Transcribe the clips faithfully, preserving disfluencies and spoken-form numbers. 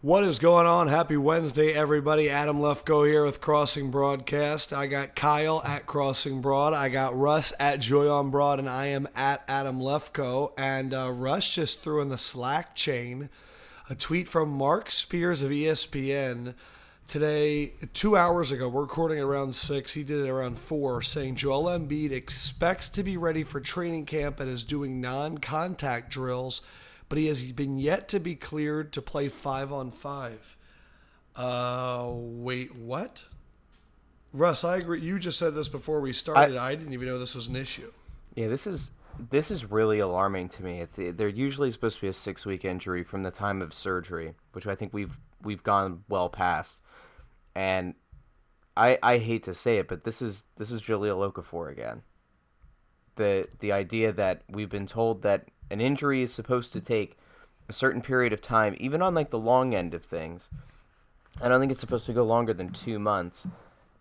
What is going on? Happy Wednesday, everybody. Adam Lefkoe here with Crossing Broadcast. I got Kyle at Crossing Broad. I got Russ at Joyon Broad, and I am at Adam Lefkoe. And uh, Russ just threw in the Slack chain a tweet from Mark Spears of E S P N today, two hours ago. We're recording around six. He did it around four, saying Joel Embiid expects to be ready for training camp and is doing non-contact drills, but he has been yet to be cleared to play five on five. Uh, wait, what? Russ, I agree. You just said this before we started. I, I didn't even know this was an issue. Yeah, this is this is really alarming to me. It's, they're usually supposed to be a six-week injury from the time of surgery, which I think we've we've gone well past. And I I hate to say it, but this is this is Jahlil Okafor again. The the idea that we've been told that an injury is supposed to take a certain period of time, even on like the long end of things. I don't think it's supposed to go longer than two months.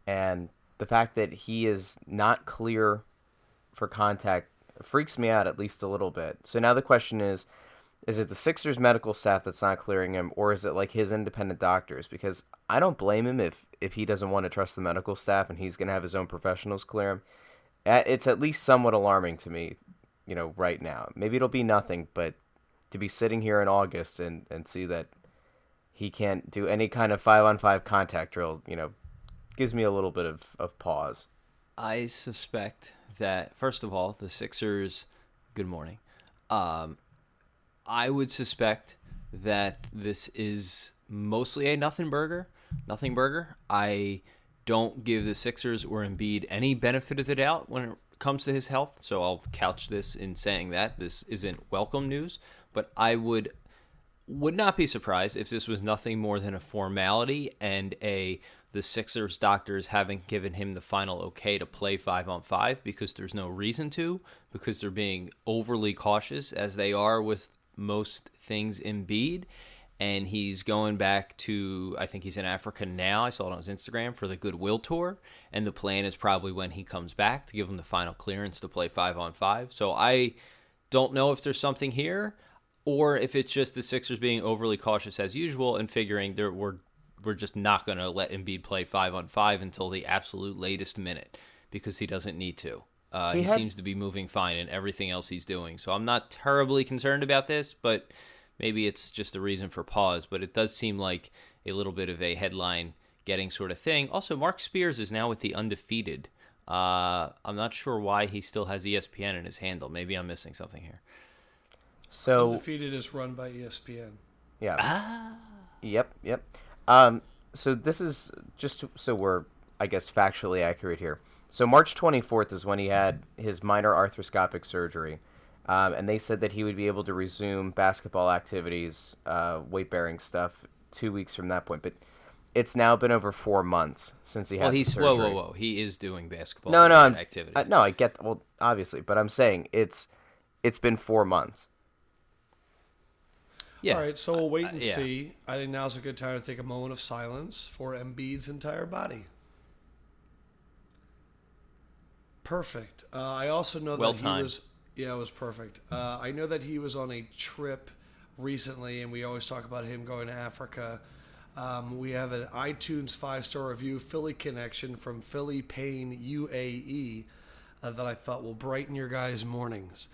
And the fact that he is not clear for contact freaks me out at least a little bit. So now the question is, is it the Sixers medical staff that's not clearing him, or is it like his independent doctors? Because I don't blame him if, if he doesn't want to trust the medical staff and he's going to have his own professionals clear him. It's at least somewhat alarming to me, you know, right now. Maybe it'll be nothing, but to be sitting here in August and, and see that he can't do any kind of five-on-five contact drill, you know, gives me a little bit of, of pause. I suspect that, first of all, the Sixers, good morning, um, I would suspect that this is mostly a nothing burger. Nothing burger. I don't give the Sixers or Embiid any benefit of the doubt when it comes to his health, so I'll couch this in saying that this isn't welcome news, but I would would not be surprised if this was nothing more than a formality and a the Sixers doctors haven't given him the final okay to play five on five because there's no reason to, because they're being overly cautious as they are with most things Embiid, and he's going back to, I think he's in Africa now, I saw it on his Instagram, for the Goodwill Tour, and the plan is probably when he comes back to give him the final clearance to play five on five. So I don't know if there's something here, or if it's just the Sixers being overly cautious as usual and figuring there we're we're just not going to let Embiid play five on five until the absolute latest minute because he doesn't need to. Uh, he he had- seems to be moving fine in everything else he's doing. So I'm not terribly concerned about this, but maybe it's just a reason for pause. But it does seem like a little bit of a headline getting sort of thing. Also, Mark Spears is now with the Undefeated. Uh, I'm not sure why he still has E S P N in his handle. Maybe I'm missing something here. So Undefeated is run by E S P N. Yeah. Ah. Yep, yep. Um, so this is just to, so we're, I guess, factually accurate here. So March twenty-fourth is when he had his minor arthroscopic surgery, um, and they said that he would be able to resume basketball activities, uh, weight-bearing stuff, two weeks from that point. But it's now been over four months since he had well, he's, the surgery. Whoa, whoa, whoa. He is doing basketball no, no, activities. I, no, I get – well, obviously. But I'm saying it's it's been four months. Yeah. All right, so we'll wait and uh, yeah. see. I think now's a good time to take a moment of silence for Embiid's entire body. Perfect. Uh, I also know well that timed. he was. Yeah, it was perfect. Uh, I know that he was on a trip recently, and we always talk about him going to Africa. Um, we have an iTunes five-star review, Philly Connection, from Philly Payne U A E, uh, that I thought will brighten your guys' mornings.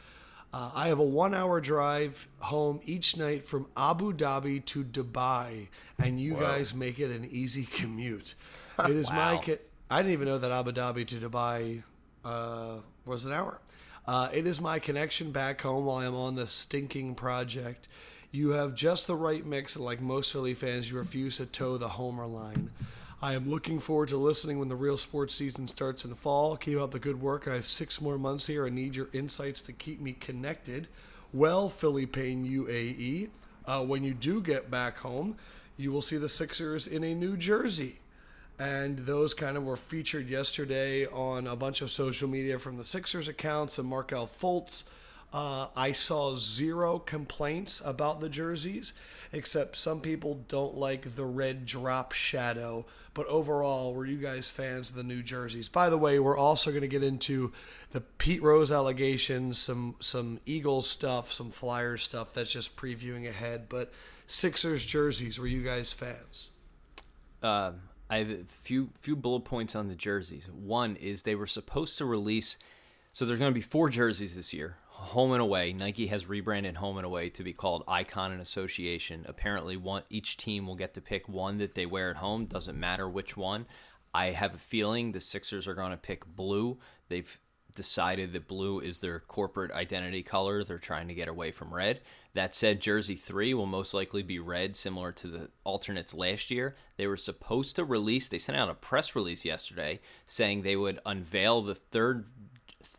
Uh, I have a one-hour drive home each night from Abu Dhabi to Dubai, and you Whoa. guys make it an easy commute. It is wow. my. Con- I didn't even know that Abu Dhabi to Dubai. Uh, was an hour. Uh, it is my connection back home while I'm on this stinking project. You have just the right mix, and like most Philly fans, you refuse to toe the homer line. I am looking forward to listening when the real sports season starts in fall. Keep up the good work. I have six more months here and need your insights to keep me connected. Well, Philly Payne U A E, uh, when you do get back home, you will see the Sixers in a new jersey. And those kind of were featured yesterday on a bunch of social media from the Sixers accounts and Markelle Fultz. Uh, I saw zero complaints about the jerseys, except some people don't like the red drop shadow. But overall, were you guys fans of the new jerseys? By the way, we're also going to get into the Pete Rose allegations, some some Eagles stuff, some Flyers stuff. That's just previewing ahead. But Sixers jerseys were you guys fans? Uh, I have a few, few bullet points on the jerseys. One is they were supposed to release, so there's going to be four jerseys this year, home and away. Nike has rebranded home and away to be called Icon and Association. Apparently one, each team will get to pick one that they wear at home. Doesn't matter which one. I have a feeling the Sixers are going to pick blue. They've decided that blue is their corporate identity color. They're trying to get away from red. That said, jersey three will most likely be red, similar to the alternates last year. They were supposed to release, they sent out a press release yesterday saying they would unveil the third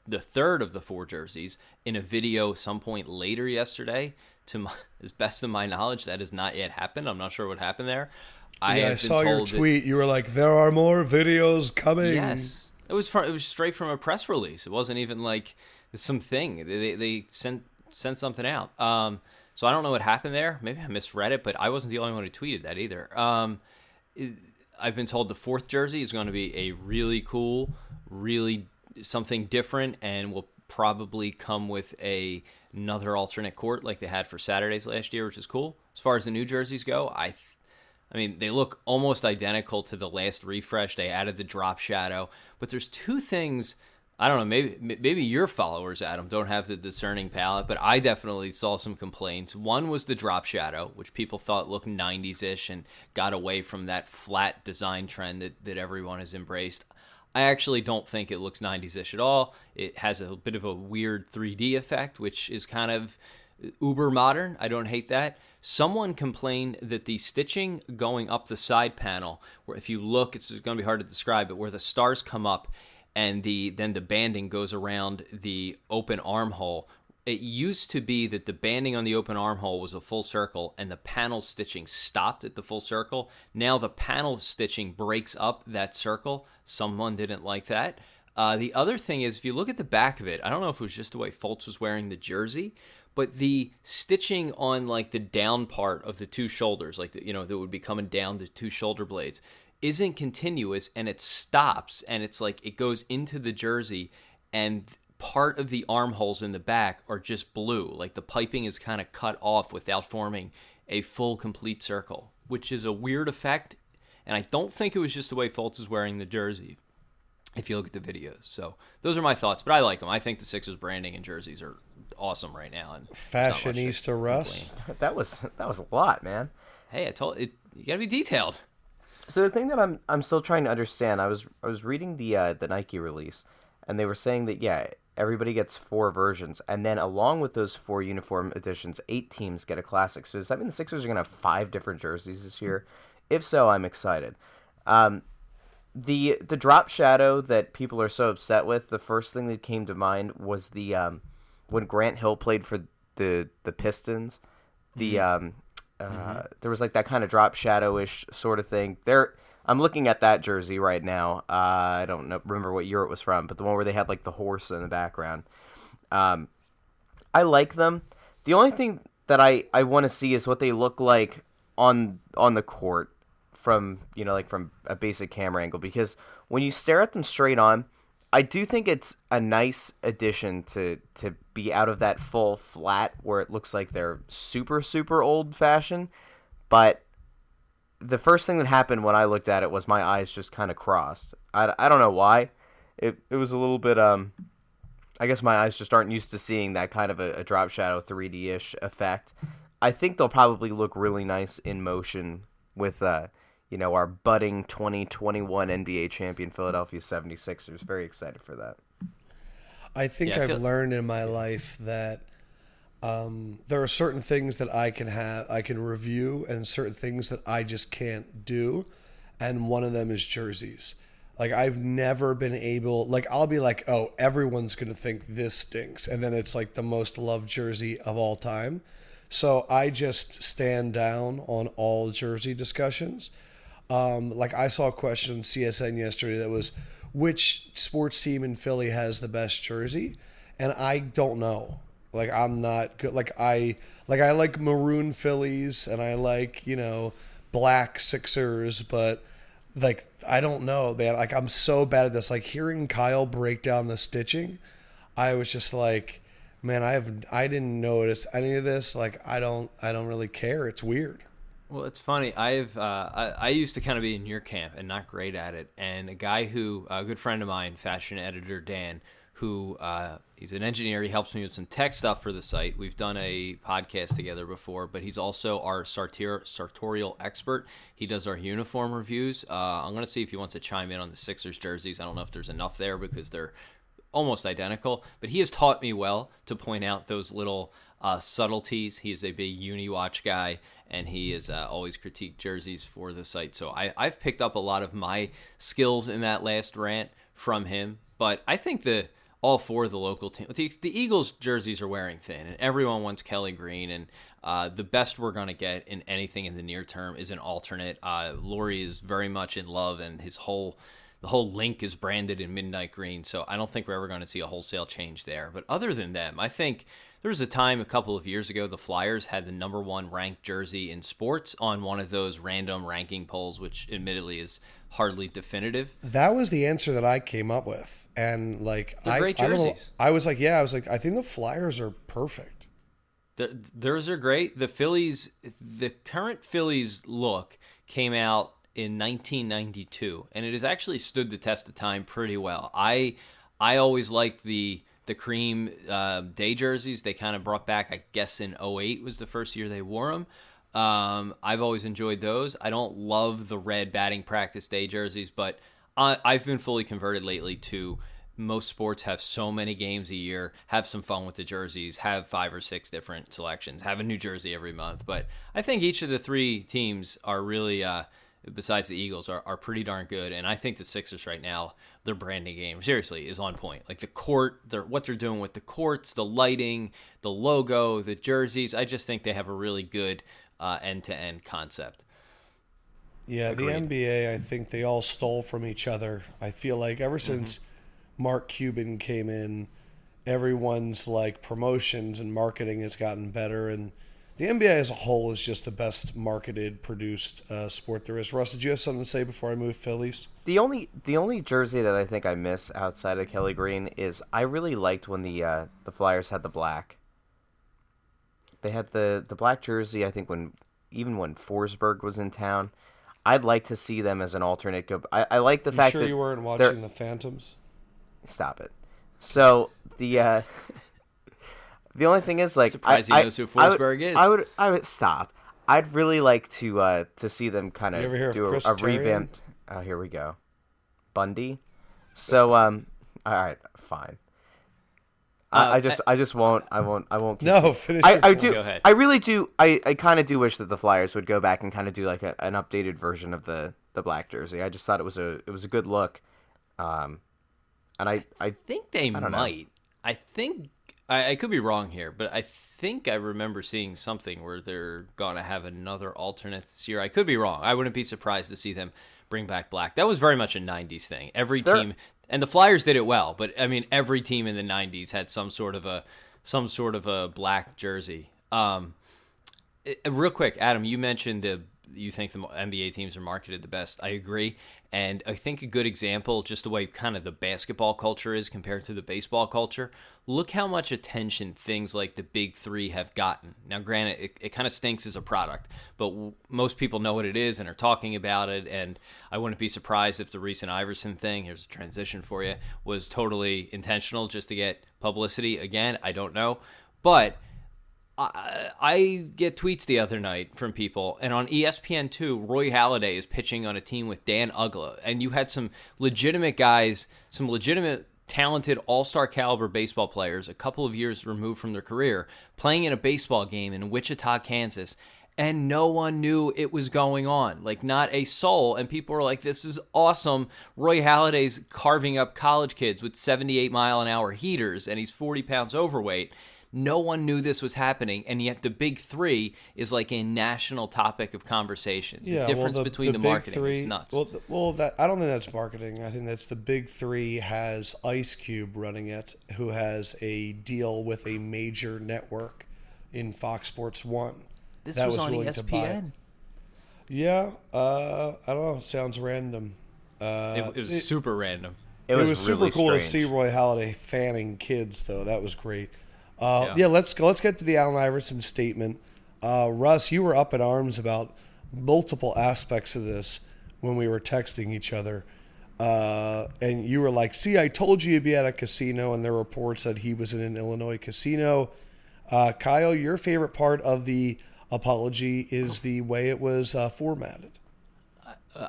the third of the four jerseys in a video some point later yesterday. To my, as best of my knowledge, that has not yet happened. I'm not sure what happened there. I, yeah, I saw your tweet. That, you were like, there are more videos coming. Yes. It was from, it was straight from a press release. It wasn't even like some thing. They, they sent sent something out. Um, so I don't know what happened there. Maybe I misread it, but I wasn't the only one who tweeted that either. Um, it, I've been told the fourth jersey is going to be a really cool, really something different, and will probably come with a another alternate court like they had for Saturdays last year, which is cool. As far as the new jerseys go, I think. I mean, they look almost identical to the last refresh. They added the drop shadow. But there's two things, I don't know, maybe maybe your followers, Adam, don't have the discerning palette, but I definitely saw some complaints. One was the drop shadow, which people thought looked nineties-ish and got away from that flat design trend that, that everyone has embraced. I actually don't think it looks nineties-ish at all. It has a bit of a weird three D effect, which is kind of uber modern. I don't hate that. Someone complained that the stitching going up the side panel, where if you look, it's going to be hard to describe, but where the stars come up and the then the banding goes around the open armhole. It used to be that the banding on the open armhole was a full circle and the panel stitching stopped at the full circle. Now the panel stitching breaks up that circle. Someone didn't like that. Uh, the other thing is, if you look at the back of it, I don't know if it was just the way Fultz was wearing the jersey, but the stitching on like the down part of the two shoulders, like the, you know, that would be coming down the two shoulder blades, isn't continuous, and it stops, and it's like it goes into the jersey, and part of the armholes in the back are just blue. Like the piping is kind of cut off without forming a full complete circle, which is a weird effect, and I don't think it was just the way Fultz is wearing the jersey if you look at the videos. So those are my thoughts, but I like them. I think the Sixers branding and jerseys are awesome right now. And fashionista Russ, that was that was a lot, man. Hey, I told it, you gotta be detailed. So the thing that I'm I'm still trying to understand, I was I was reading the uh, the Nike release, and they were saying that yeah, everybody gets four versions, and then along with those four uniform editions, eight teams get a classic. So does that mean the Sixers are gonna have five different jerseys this year? If so, I'm excited. Um, the the drop shadow that people are so upset with, the first thing that came to mind was the um. when Grant Hill played for the the Pistons, the mm-hmm. um, uh, mm-hmm. there was like that kind of drop shadow-ish sort of thing. There, I'm looking at that jersey right now. Uh, I don't know, remember what year it was from, but the one where they had like the horse in the background. Um, I like them. The only thing that I, I want to see is what they look like on on the court from you know like from a basic camera angle, because when you stare at them straight on, I do think it's a nice addition to to be out of that full flat where it looks like they're super, super old-fashioned. But the first thing that happened when I looked at it was my eyes just kind of crossed. I, I don't know why. It it was a little bit... um. I guess my eyes just aren't used to seeing that kind of a, a drop shadow three D-ish effect. I think they'll probably look really nice in motion with... Uh, you know, our budding twenty twenty-one N B A champion Philadelphia seventy-sixers. Very excited for that. I think yeah, I I've feel- learned in my life that um, there are certain things that I can have, I can review, and certain things that I just can't do. And one of them is jerseys. Like I've never been able, like I'll be like, oh, everyone's going to think this stinks. And then it's like the most loved jersey of all time. So I just stand down on all jersey discussions. Um, like I saw a question on C S N yesterday that was, which sports team in Philly has the best jersey? And I don't know. Like I'm not good. Like I like I like maroon Phillies, and I like, you know, black Sixers, but like I don't know, man. Like I'm so bad at this. Like hearing Kyle break down the stitching, I was just like, man, I have I didn't notice any of this. Like, I don't I don't really care. It's weird. Well, it's funny. I've uh, I, I used to kind of be in your camp and not great at it. And a guy who a good friend of mine, fashion editor Dan, who uh, he's an engineer. He helps me with some tech stuff for the site. We've done a podcast together before, but he's also our sartor- sartorial expert. He does our uniform reviews. Uh, I'm going to see if he wants to chime in on the Sixers jerseys. I don't know if there's enough there because they're almost identical, but he has taught me well to point out those little uh, subtleties. He is a big UniWatch guy, and he has uh, always critiqued jerseys for the site. So I, I've picked up a lot of my skills in that last rant from him, but I think the all four of the local team. The, the Eagles jerseys are wearing thin, and everyone wants Kelly Green, and uh, the best we're going to get in anything in the near term is an alternate. Uh, Laurie is very much in love, and his whole the whole link is branded in midnight green, so I don't think we're ever going to see a wholesale change there. But other than them, I think there was a time a couple of years ago the Flyers had the number one ranked jersey in sports on one of those random ranking polls, which admittedly is hardly definitive. That was the answer that I came up with. And like, I, great jerseys. I, don't know, I was like, yeah, I was like, I think the Flyers are perfect. The, theirs are great. The Phillies, the current Phillies look came out in nineteen ninety-two, and it has actually stood the test of time pretty well. I, I always liked the, the cream uh, day jerseys. They kind of brought back, I guess, in oh eight was the first year they wore them. Um, I've always enjoyed those. I don't love the red batting practice day jerseys, but I, I've been fully converted lately to most sports have so many games a year, have some fun with the jerseys, have five or six different selections, have a new jersey every month. But I think each of the three teams are really, uh, besides the Eagles, are, are pretty darn good. And I think the Sixers right now, their branding game, seriously, is on point. Like the court, their, what they're doing with the courts, the lighting, the logo, the jerseys. I just think they have a really good uh, end-to-end concept. Yeah, Agreed. The N B A, I think they all stole from each other. I feel like ever since mm-hmm. Mark Cuban came in, everyone's like promotions and marketing has gotten better, and the N B A as a whole is just the best marketed, produced uh, sport there is. Russ, did you have something to say before I move Phillies? The only the only jersey that I think I miss outside of Kelly Green is I really liked when the uh, the Flyers had the black. They had the, the black jersey. I think when even when Forsberg was in town, I'd like to see them as an alternate. Go- I I like the you fact sure that you weren't watching the Phantoms. Stop it. So the. Uh, The only thing is, like, surprised I, he knows I, who Forsberg I, is. I would, I would stop. I'd really like to, uh, to see them kind of do a, a revamp. Oh, here we go, Bundy. So, um, all right, fine. Uh, I, I just, I, I just won't, I won't, I won't. No, finish. I, I do. Go ahead. I really do. I, I kind of do wish that the Flyers would go back and kind of do like a, an updated version of the, the black jersey. I just thought it was a, it was a good look. Um, and I, I, I think they I might. Know. I think. I, I could be wrong here, but I think I remember seeing something where they're going to have another alternate this year. I could be wrong. I wouldn't be surprised to see them bring back black. That was very much a nineties thing. Every they're... team, and the Flyers did it well, but I mean, every team in the nineties had some sort of a some sort of a black jersey. Um, it, real quick, Adam, you mentioned the you think the N B A teams are marketed the best. I agree. And I think a good example, just the way kind of the basketball culture is compared to the baseball culture, look how much attention things like the Big Three have gotten. Now, granted, it, it kind of stinks as a product, but w- most people know what it is and are talking about it. And I wouldn't be surprised if the recent Iverson thing, here's a transition for you, was totally intentional just to get publicity. Again, I don't know. But I, I get tweets the other night from people, and on E S P N two, Roy Halladay is pitching on a team with Dan Ugla, and you had some legitimate guys, some legitimate talented all-star caliber baseball players a couple of years removed from their career playing in a baseball game in Wichita, Kansas, and no one knew it was going on. Like, not a soul. And people were like, this is awesome. Roy Halladay's carving up college kids with seventy-eight mile an hour heaters, and he's forty pounds overweight. No one knew this was happening, and yet the Big Three is like a national topic of conversation. Yeah, the difference well, the, between the, the marketing three, is nuts. Well, the, well that, I don't think that's marketing. I think that's the Big Three has Ice Cube running it, who has a deal with a major network in Fox Sports One. This that was, was on E S P N. Yeah, uh, I don't know. It sounds random. Uh, it, it was it, super random. It, it was, was really super cool strange. To see Roy Halladay fanning kids, though. That was great. Uh, yeah. yeah, let's go. Let's get to the Allen Iverson statement. Uh, Russ, you were up in arms about multiple aspects of this when we were texting each other. Uh, and you were like, see, I told you you'd be at a casino, and there were reports that he was in an Illinois casino. Uh, Kyle, your favorite part of the apology is the way it was uh, formatted.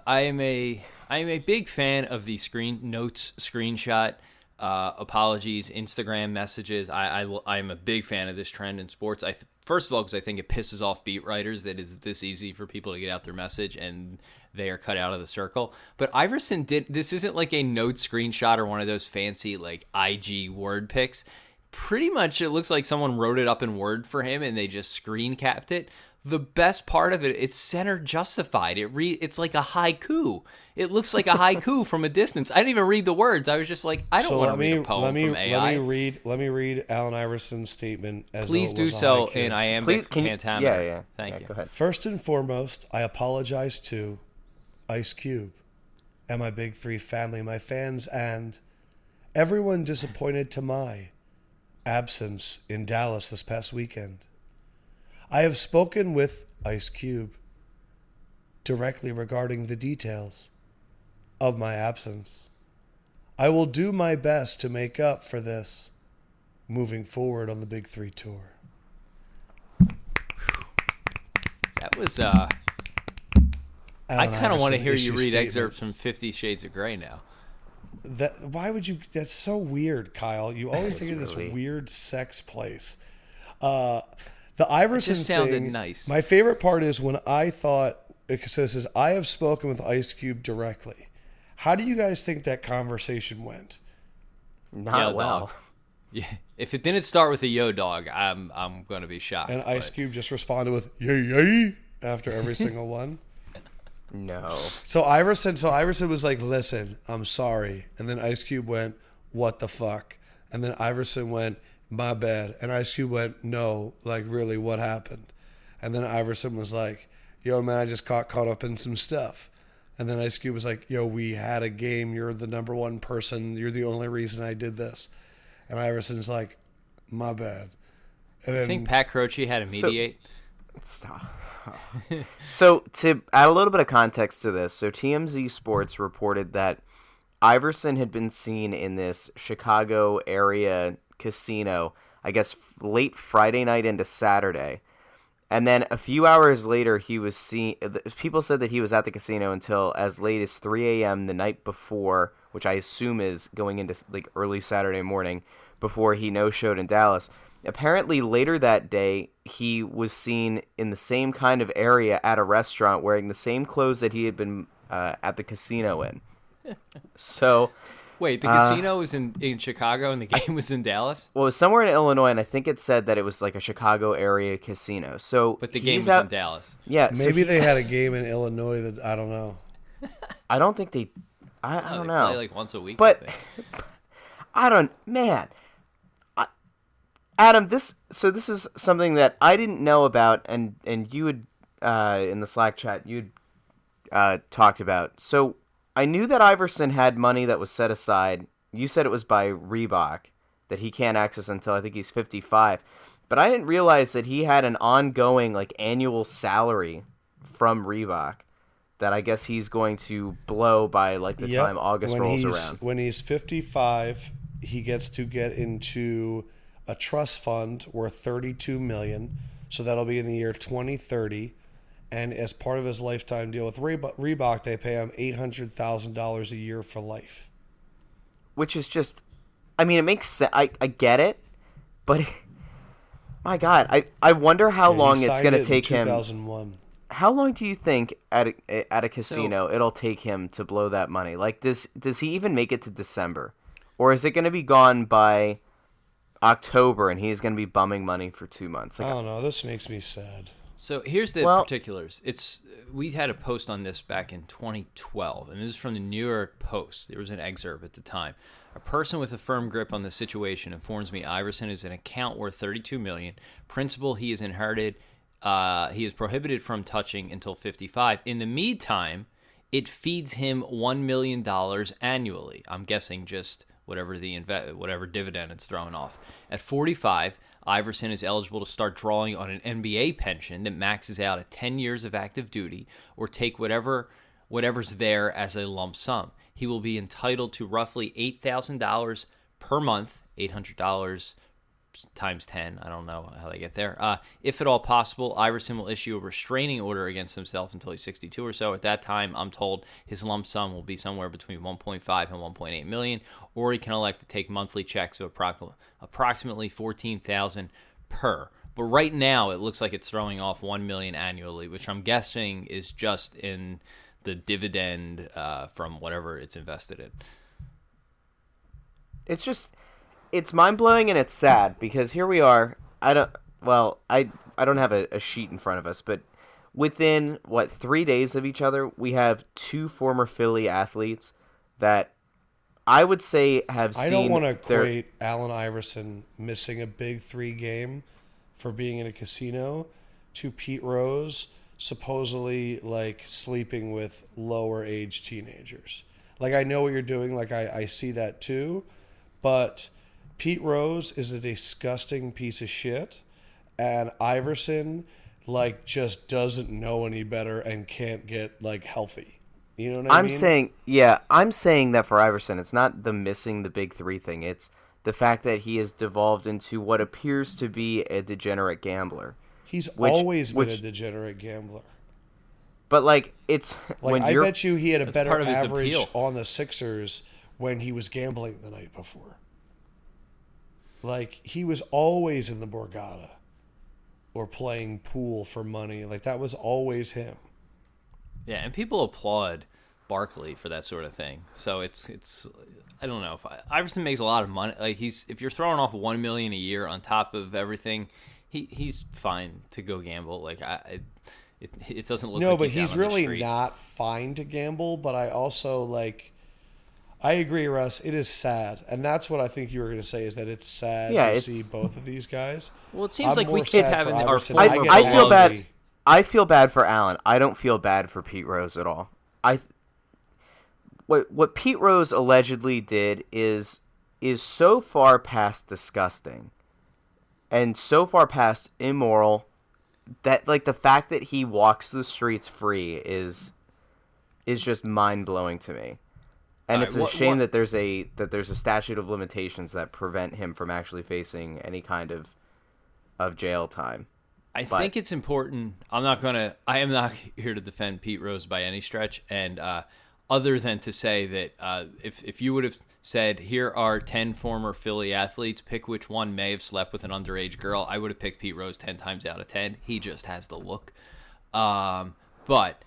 I am a I am a big fan of the screen notes, screenshot, uh, apologies, Instagram messages. I, I, I'm a big fan of this trend in sports. I th- First of all, because I think it pisses off beat writers that it's this easy for people to get out their message and they are cut out of the circle. But Iverson did. This isn't like a note screenshot or one of those fancy like I G word pics. Pretty much it looks like someone wrote it up in Word for him and they just screen capped it. The best part of it, it's center justified. It re, It's like a haiku. It looks like a haiku from a distance. I didn't even read the words. I was just like, I don't so want to me, read a poem let me, from A I. Let me read, let me read Allen Iverson's statement as Please though it was do so in iambic pentameter. Yeah, yeah. Thank yeah, you. Go ahead. First and foremost, I apologize to Ice Cube and my Big Three family, my fans, and everyone disappointed to my absence in Dallas this past weekend. I have spoken with Ice Cube directly regarding the details of my absence. I will do my best to make up for this moving forward on the Big Three tour. That was, uh, Allen I kind of want to hear you read statement. Excerpts from Fifty Shades of Grey now. That why would you? That's so weird, Kyle. You always take it to this really... weird sex place. Uh, The Iverson it just sounded thing, nice. My favorite part is when I thought, so it says, I have spoken with Ice Cube directly. How do you guys think that conversation went? Not yo, well. Dog. Yeah. If it didn't start with a yo dog, I'm I'm going to be shocked. And Ice but... Cube just responded with, yay, yay, after every single one. No. So Iverson, so Iverson was like, listen, I'm sorry. And then Ice Cube went, what the fuck? And then Iverson went, my bad. And Ice Cube went, no, like, really, what happened? And then Iverson was like, yo, man, I just got caught up in some stuff. And then Ice Cube was like, yo, we had a game. You're the number one person. You're the only reason I did this. And Iverson's like, my bad. And then, I think Pat Croce had to mediate. So, stop. So to add a little bit of context to this, so T M Z Sports reported that Iverson had been seen in this Chicago area casino, I guess late Friday night into Saturday, and then a few hours later he was seen. People said that he was at the casino until as late as three a.m. the night before, which I assume is going into like early Saturday morning, before he no-showed in Dallas. Apparently later that day he was seen in the same kind of area at a restaurant wearing the same clothes that he had been uh, at the casino in. So wait, the casino uh, was in, in Chicago and the game was in Dallas? Well, it was somewhere in Illinois, and I think it said that it was like a Chicago area casino. So, but the game was out, in Dallas. Yeah. Maybe so they had a game in Illinois that I don't know. I don't think they I, no, I don't they know. Play like once a week. But I, I don't man. I, Adam, this so this is something that I didn't know about, and and you had uh, in the Slack chat you'd uh, talked about. So I knew that Iverson had money that was set aside. You said it was by Reebok that he can't access until I think he's fifty-five. But I didn't realize that he had an ongoing like annual salary from Reebok that I guess he's going to blow by like the yep. time August when rolls around. When he's fifty-five, he gets to get into a trust fund worth thirty-two million dollars. So that'll be in the year twenty thirty. And as part of his lifetime deal with Reebok, they pay him eight hundred thousand dollars a year for life. Which is just, I mean, it makes sense. I, I get it, but it, my God, I, I wonder how yeah, long it's going to it take him. two thousand one. How long do you think at a, at a casino so, it'll take him to blow that money? Like, does, does he even make it to December? Or is it going to be gone by October and he's going to be bumming money for two months? Like, I don't know. This makes me sad. So here's the well, particulars. It's we had a post on this back in twenty twelve, and this is from the New York Post. There was an excerpt at the time. A person with a firm grip on the situation informs me Iverson is an account worth thirty-two million dollars. Principal he is inherited. Uh, he is prohibited from touching until fifty-five. In the meantime, it feeds him one million dollars annually. I'm guessing just whatever the inve- whatever dividend it's thrown off. At forty-five. Iverson is eligible to start drawing on an N B A pension that maxes out at ten years of active duty, or take whatever whatever's there as a lump sum. He will be entitled to roughly eight thousand dollars per month, eight hundred dollars times ten. I don't know how they get there. Uh, if at all possible, Iverson will issue a restraining order against himself until he's sixty-two or so. At that time, I'm told his lump sum will be somewhere between one point five and one point eight million dollars, or he can elect to take monthly checks of approximately fourteen thousand dollars per. But right now, it looks like it's throwing off one million dollars annually, which I'm guessing is just in the dividend uh, from whatever it's invested in. It's just... It's mind-blowing and it's sad because here we are. I don't well, I I don't have a, a sheet in front of us, but within what three days of each other, we have two former Philly athletes that I would say have I seen I don't want to equate their... Allen Iverson missing a Big Three game for being in a casino to Pete Rose supposedly like sleeping with lower age teenagers. Like I know what you're doing, like I, I see that too, but Pete Rose is a disgusting piece of shit, and Iverson, like, just doesn't know any better and can't get, like, healthy. You know what I I'm mean? I'm saying, yeah, I'm saying that for Iverson, it's not the missing the Big Three thing. It's the fact that he has devolved into what appears to be a degenerate gambler. He's which, always been which, a degenerate gambler. But, like, it's... Like, when I you're, bet you he had a better average on the Sixers when he was gambling the night before. Like, he was always in the Borgata or playing pool for money. Like, that was always him. Yeah, and people applaud Barkley for that sort of thing. So it's, it's I don't know. If I, Iverson makes a lot of money. Like, he's if you're throwing off one million dollars a year on top of everything, he, he's fine to go gamble. Like, I, I it, it doesn't look no, like he's No, but he's, he's really not fine to gamble, but I also, like... I agree, Russ. It is sad. And that's what I think you were going to say is that it's sad yeah, to it's... see both of these guys. Well, it seems I'm like we kids have our full I, I, I feel bad. I feel bad for Allen. I don't feel bad for Pete Rose at all. I what what Pete Rose allegedly did is is so far past disgusting and so far past immoral that like the fact that he walks the streets free is is just mind-blowing to me. And All it's right, a what, shame what, that there's a that there's a statute of limitations that prevent him from actually facing any kind of of jail time. I but, think it's important. I'm not gonna. I am not here to defend Pete Rose by any stretch, and uh, other than to say that uh, if if you would have said here are ten former Philly athletes, pick which one may have slept with an underage girl, I would have picked Pete Rose ten times out of ten. He just has the look. Um, but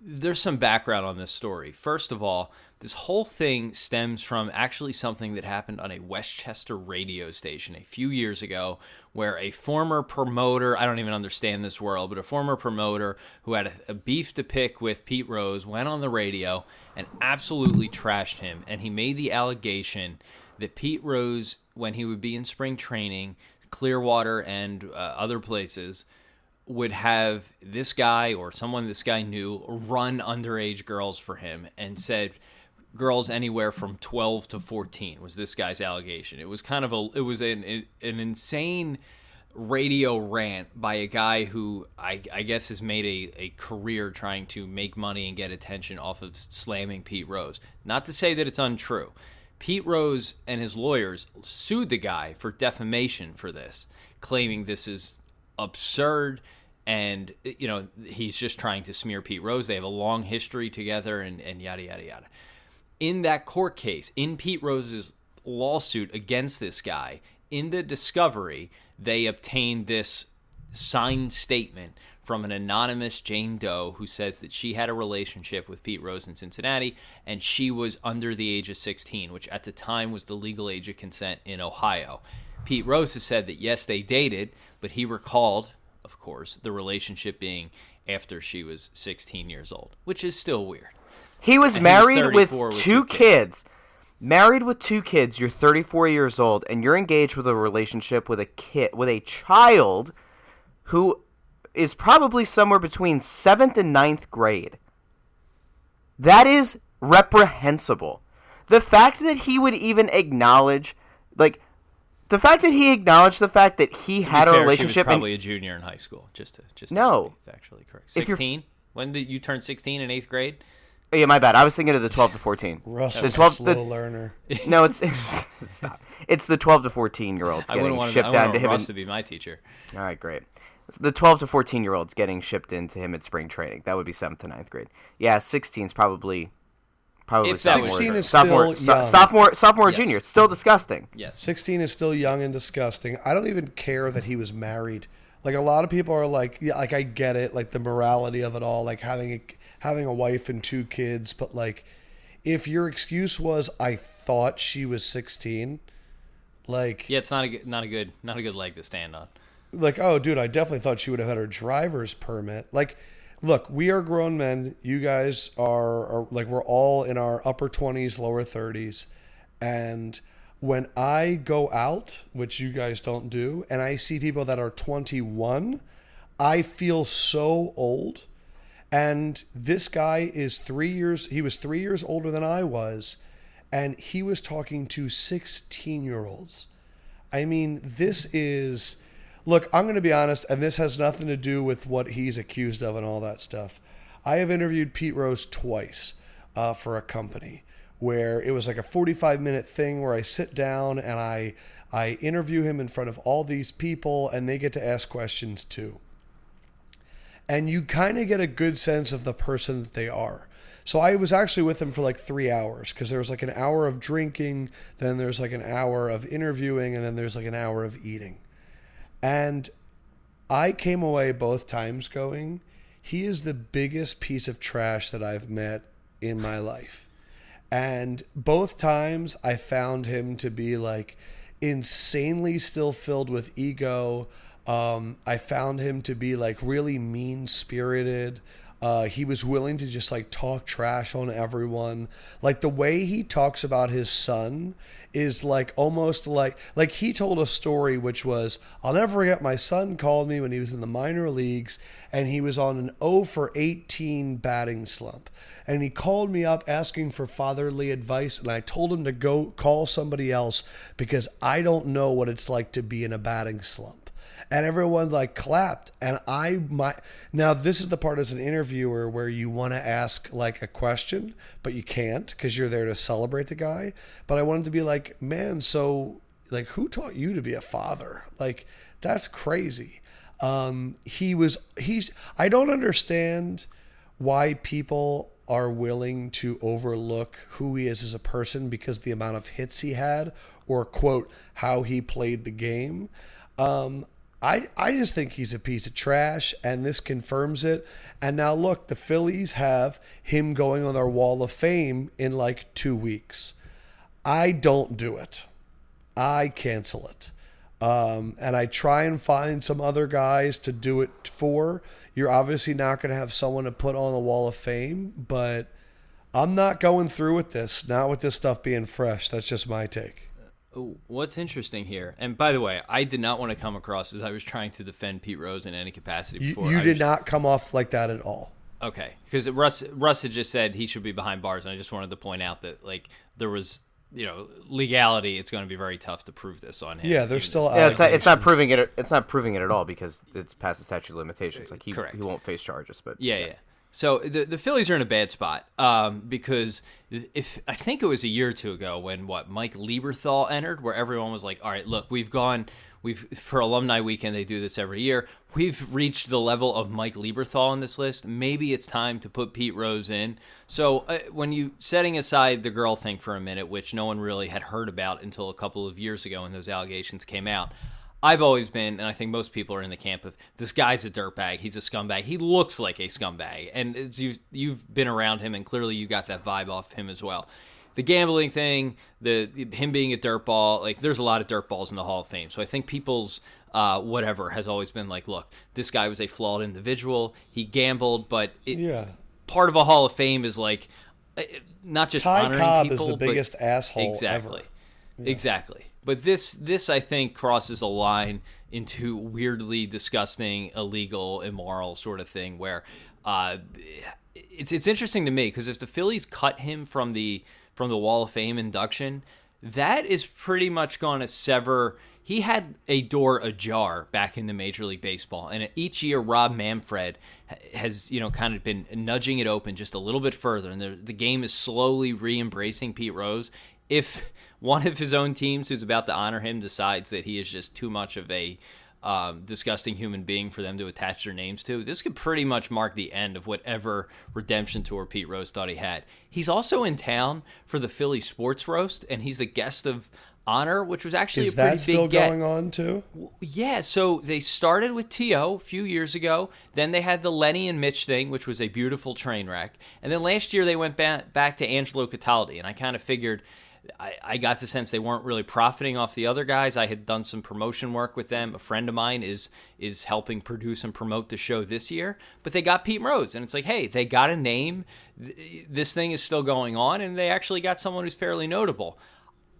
there's some background on this story. First of all, this whole thing stems from actually something that happened on a Westchester radio station a few years ago where a former promoter, I don't even understand this world, but a former promoter who had a, a beef to pick with Pete Rose went on the radio and absolutely trashed him. And he made the allegation that Pete Rose, when he would be in spring training, Clearwater and uh, other places, would have this guy or someone this guy knew run underage girls for him and said girls anywhere from twelve to fourteen was this guy's allegation. It was kind of a, it was an an insane radio rant by a guy who I, I guess has made a, a career trying to make money and get attention off of slamming Pete Rose. Not to say that it's untrue. Pete Rose and his lawyers sued the guy for defamation for this, claiming this is absurd, and you know he's just trying to smear Pete Rose. They have a long history together, and, and yada yada yada. In that court case, in Pete Rose's lawsuit against this guy, in the discovery, they obtained this signed statement from an anonymous Jane Doe who says that she had a relationship with Pete Rose in Cincinnati, and she was under the age of sixteen, which at the time was the legal age of consent in Ohio. Pete Rose has said that, yes, they dated, but he recalled, of course, the relationship being after she was sixteen years old, which is still weird. He was and married he was with, with two, two kids. kids. Married with two kids, you're thirty-four years old, and you're engaged with a relationship with a kid, with a child who is probably somewhere between seventh and ninth grade. That is reprehensible. The fact that he would even acknowledge, like... The fact that he acknowledged the fact that he to had a fair, relationship. She was probably in, a junior in high school, just to just to no, be factually correct. Sixteen. When did you turn sixteen in eighth grade? Oh, yeah, my bad. I was thinking of the twelve to fourteen. Russ the was twelve, a slow the, learner. No, it's it's, stop. It's the twelve to fourteen year olds getting want shipped to, down to him. I Russ and, to be my teacher. All right, great. It's the twelve to fourteen year olds getting shipped into him at spring training. That would be seventh to ninth grade. Yeah, sixteen is probably. Probably sixteen is sophomore, still young. Sophomore, sophomore, yes. Junior. It's still disgusting. Yes, sixteen is still young and disgusting. I don't even care that he was married. Like, a lot of people are like, yeah, like I get it, like the morality of it all, like having a, having a wife and two kids. But like, if your excuse was I thought she was sixteen, like yeah, it's not a not a good not a good leg to stand on. Like, oh, dude, I definitely thought she would have had her driver's permit. Like. Look, we are grown men. You guys are, are like, we're all in our upper twenties, lower thirties. And when I go out, which you guys don't do, and I see people that are twenty-one, I feel so old. And this guy is three years, he was three years older than I was. And he was talking to sixteen year olds. I mean, this is. Look, I'm going to be honest, and this has nothing to do with what he's accused of and all that stuff. I have interviewed Pete Rose twice uh, for a company where it was like a forty-five minute thing where I sit down and I I interview him in front of all these people, and they get to ask questions too. And you kind of get a good sense of the person that they are. So I was actually with him for like three hours because there was like an hour of drinking, then there's like an hour of interviewing, and then there's like an hour of eating. And I came away both times going, he is the biggest piece of trash that I've met in my life. And both times I found him to be like insanely still filled with ego. Um, I found him to be like really mean spirited. Uh, he was willing to just like talk trash on everyone. Like the way he talks about his son is like almost like, like he told a story, which was, I'll never forget. My son called me when he was in the minor leagues and he was on an oh for eighteen batting slump. And he called me up asking for fatherly advice. And I told him to go call somebody else because I don't know what it's like to be in a batting slump. And everyone like clapped. And I my now this is the part as an interviewer where you want to ask like a question, but you can't because you're there to celebrate the guy. But I wanted to be like, man, so like who taught you to be a father? Like, that's crazy. Um, he was he's I don't understand why people are willing to overlook who he is as a person because the amount of hits he had or quote how he played the game. Um I, I just think he's a piece of trash, and this confirms it. And now, look, the Phillies have him going on their wall of fame in like two weeks. I don't do it. I cancel it. Um, and I try and find some other guys to do it for. You're obviously not going to have someone to put on the wall of fame, but I'm not going through with this, not with this stuff being fresh. That's just my take. What's interesting here, and by the way, I did not want to come across as I was trying to defend Pete Rose in any capacity before. You, you did was, not come off like that at all. Okay, because Russ, Russ had just said he should be behind bars, and I just wanted to point out that like there was, you know, legality. It's going to be very tough to prove this on him. Yeah, there's still yeah, it's, not, it's not proving it. It's not proving it at all because it's past the statute of limitations. Like he Correct. he won't face charges, but yeah, yeah. yeah. So the the Phillies are in a bad spot um, because if I think it was a year or two ago when what Mike Lieberthal entered, where everyone was like, all right, look, we've gone, we've for Alumni Weekend they do this every year. We've reached the level of Mike Lieberthal on this list. Maybe it's time to put Pete Rose in. So uh, when you setting aside the girl thing for a minute, which no one really had heard about until a couple of years ago when those allegations came out. I've always been, and I think most people are in the camp of, this guy's a dirtbag, he's a scumbag, he looks like a scumbag, and it's, you've, you've been around him, and clearly you got that vibe off him as well. The gambling thing, the him being a dirtball, like, there's a lot of dirtballs in the Hall of Fame, so I think people's uh, whatever has always been like, look, this guy was a flawed individual, he gambled, but it, yeah. part of a Hall of Fame is like, not just Ty honoring Cobb people, is the biggest but, asshole exactly, ever. Yeah. Exactly. But this, this I think, crosses a line into weirdly disgusting, illegal, immoral sort of thing where uh, it's it's interesting to me because if the Phillies cut him from the from the Wall of Fame induction, that is pretty much going to sever he had a door ajar back in the Major League Baseball, and each year Rob Manfred has, you know, kind of been nudging it open just a little bit further, and the, the game is slowly re-embracing Pete Rose. If one of his own teams who's about to honor him decides that he is just too much of a um, disgusting human being for them to attach their names to, this could pretty much mark the end of whatever redemption tour Pete Rose thought he had. He's also in town for the Philly Sports Roast, and he's the guest of honor, which was actually is a pretty big still get. Going on too? Yeah, so they started with T O a few years ago. Then they had the Lenny and Mitch thing, which was a beautiful train wreck. And then last year they went ba- back to Angelo Cataldi, and I kind of figured, I, I got the sense they weren't really profiting off the other guys. I had done some promotion work with them. A friend of mine is is helping produce and promote the show this year. But they got Pete Rose, and it's like, hey, they got a name. This thing is still going on, and they actually got someone who's fairly notable.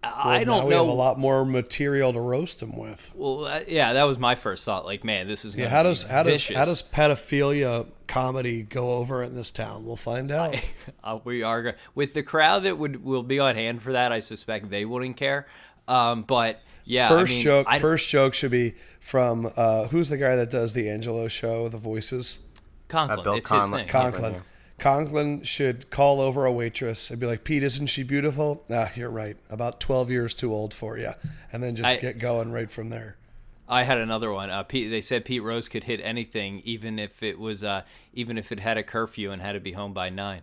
Well, I don't now we know. We have a lot more material to roast him with. Well, uh, yeah, that was my first thought. Like, man, this is going to yeah, how does, be how does how does pedophilia comedy go over in this town? We'll find out. I, uh, we are with the crowd that would will be on hand for that. I suspect they wouldn't care. Um, but yeah, first I mean, joke. I, first joke should be from uh, who's the guy that does the Angelo show, the voices? Conklin. Uh, Bill it's Conlon. His name. Conklin. Conklin should call over a waitress and be like, Pete, isn't she beautiful? Nah, you're right. About twelve years too old for you. And then just I, get going right from there. I had another one. Uh, Pete, they said Pete Rose could hit anything, even if it was, uh, even if it had a curfew and had to be home by nine.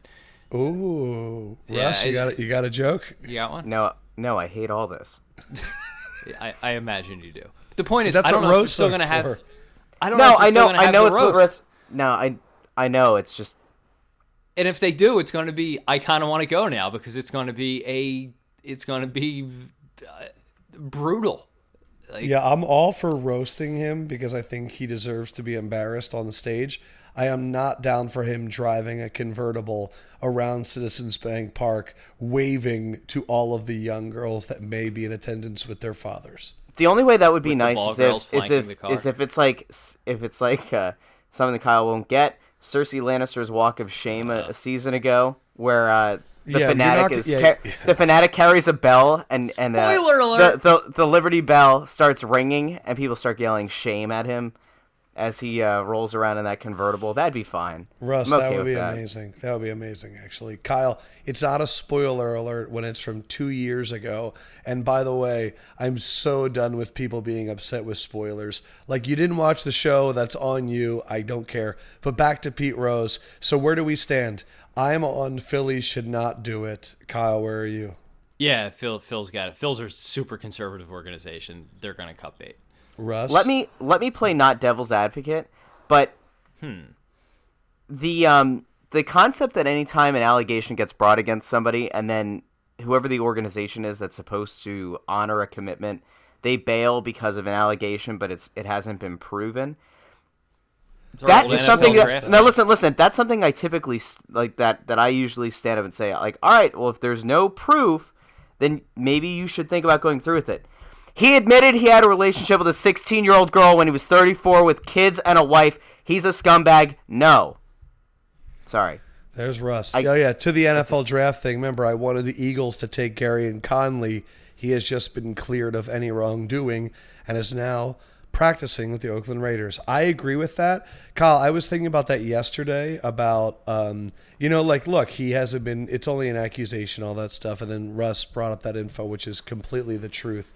Ooh, yeah, Russ, I, you got a, you got a joke? You got one? No, no, I hate all this. I, I imagine you do. But the point is, that's I don't what know Rose if still going to have. I don't no, know. If I know. Still I know. It's roast. Rest, no, I, I know. It's just. And if they do, it's going to be, I kind of want to go now because it's going to be a, it's going to be uh, brutal. Like, yeah, I'm all for roasting him because I think he deserves to be embarrassed on the stage. I am not down for him driving a convertible around Citizens Bank Park, waving to all of the young girls that may be in attendance with their fathers. The only way that would be with nice is if, is if, is if it's like, if it's like uh, something that Kyle won't get. Cersei Lannister's Walk of Shame a, a season ago, where uh, the yeah, fanatic not, is yeah, ca- yeah. the fanatic carries a bell, and and uh, the, the the Liberty Bell starts ringing, and people start yelling "shame" at him as he uh, rolls around in that convertible. That'd be fine, Russ. Okay that would be that. amazing. That would be amazing, actually, Kyle. It's not a spoiler alert when it's from two years ago. And by the way, I'm so done with people being upset with spoilers. Like, you didn't watch the show. That's on you. I don't care. But back to Pete Rose. So where do we stand? I'm on Philly should not do it. Kyle, where are you? Yeah, Phil. Phil's got it. Phil's a super conservative organization. They're going to cut bait. Russ? Let me let me play not devil's advocate, but hmm. the um. The concept that any time an allegation gets brought against somebody and then whoever the organization is that's supposed to honor a commitment, they bail because of an allegation, but it's it hasn't been proven. It's that is N F L something that now listen, listen. That's something I typically like that that I usually stand up and say like, all right, well, if there's no proof, then maybe you should think about going through with it. He admitted he had a relationship with a sixteen-year-old girl when he was thirty-four with kids and a wife. He's a scumbag. No. Sorry. There's Russ. I, oh, yeah, to the N F L draft thing. Remember, I wanted the Eagles to take Kerryon Conley. He has just been cleared of any wrongdoing and is now practicing with the Oakland Raiders. I agree with that. Kyle, I was thinking about that yesterday about, um, you know, like, look, he hasn't been, it's only an accusation, all that stuff. And then Russ brought up that info, which is completely the truth.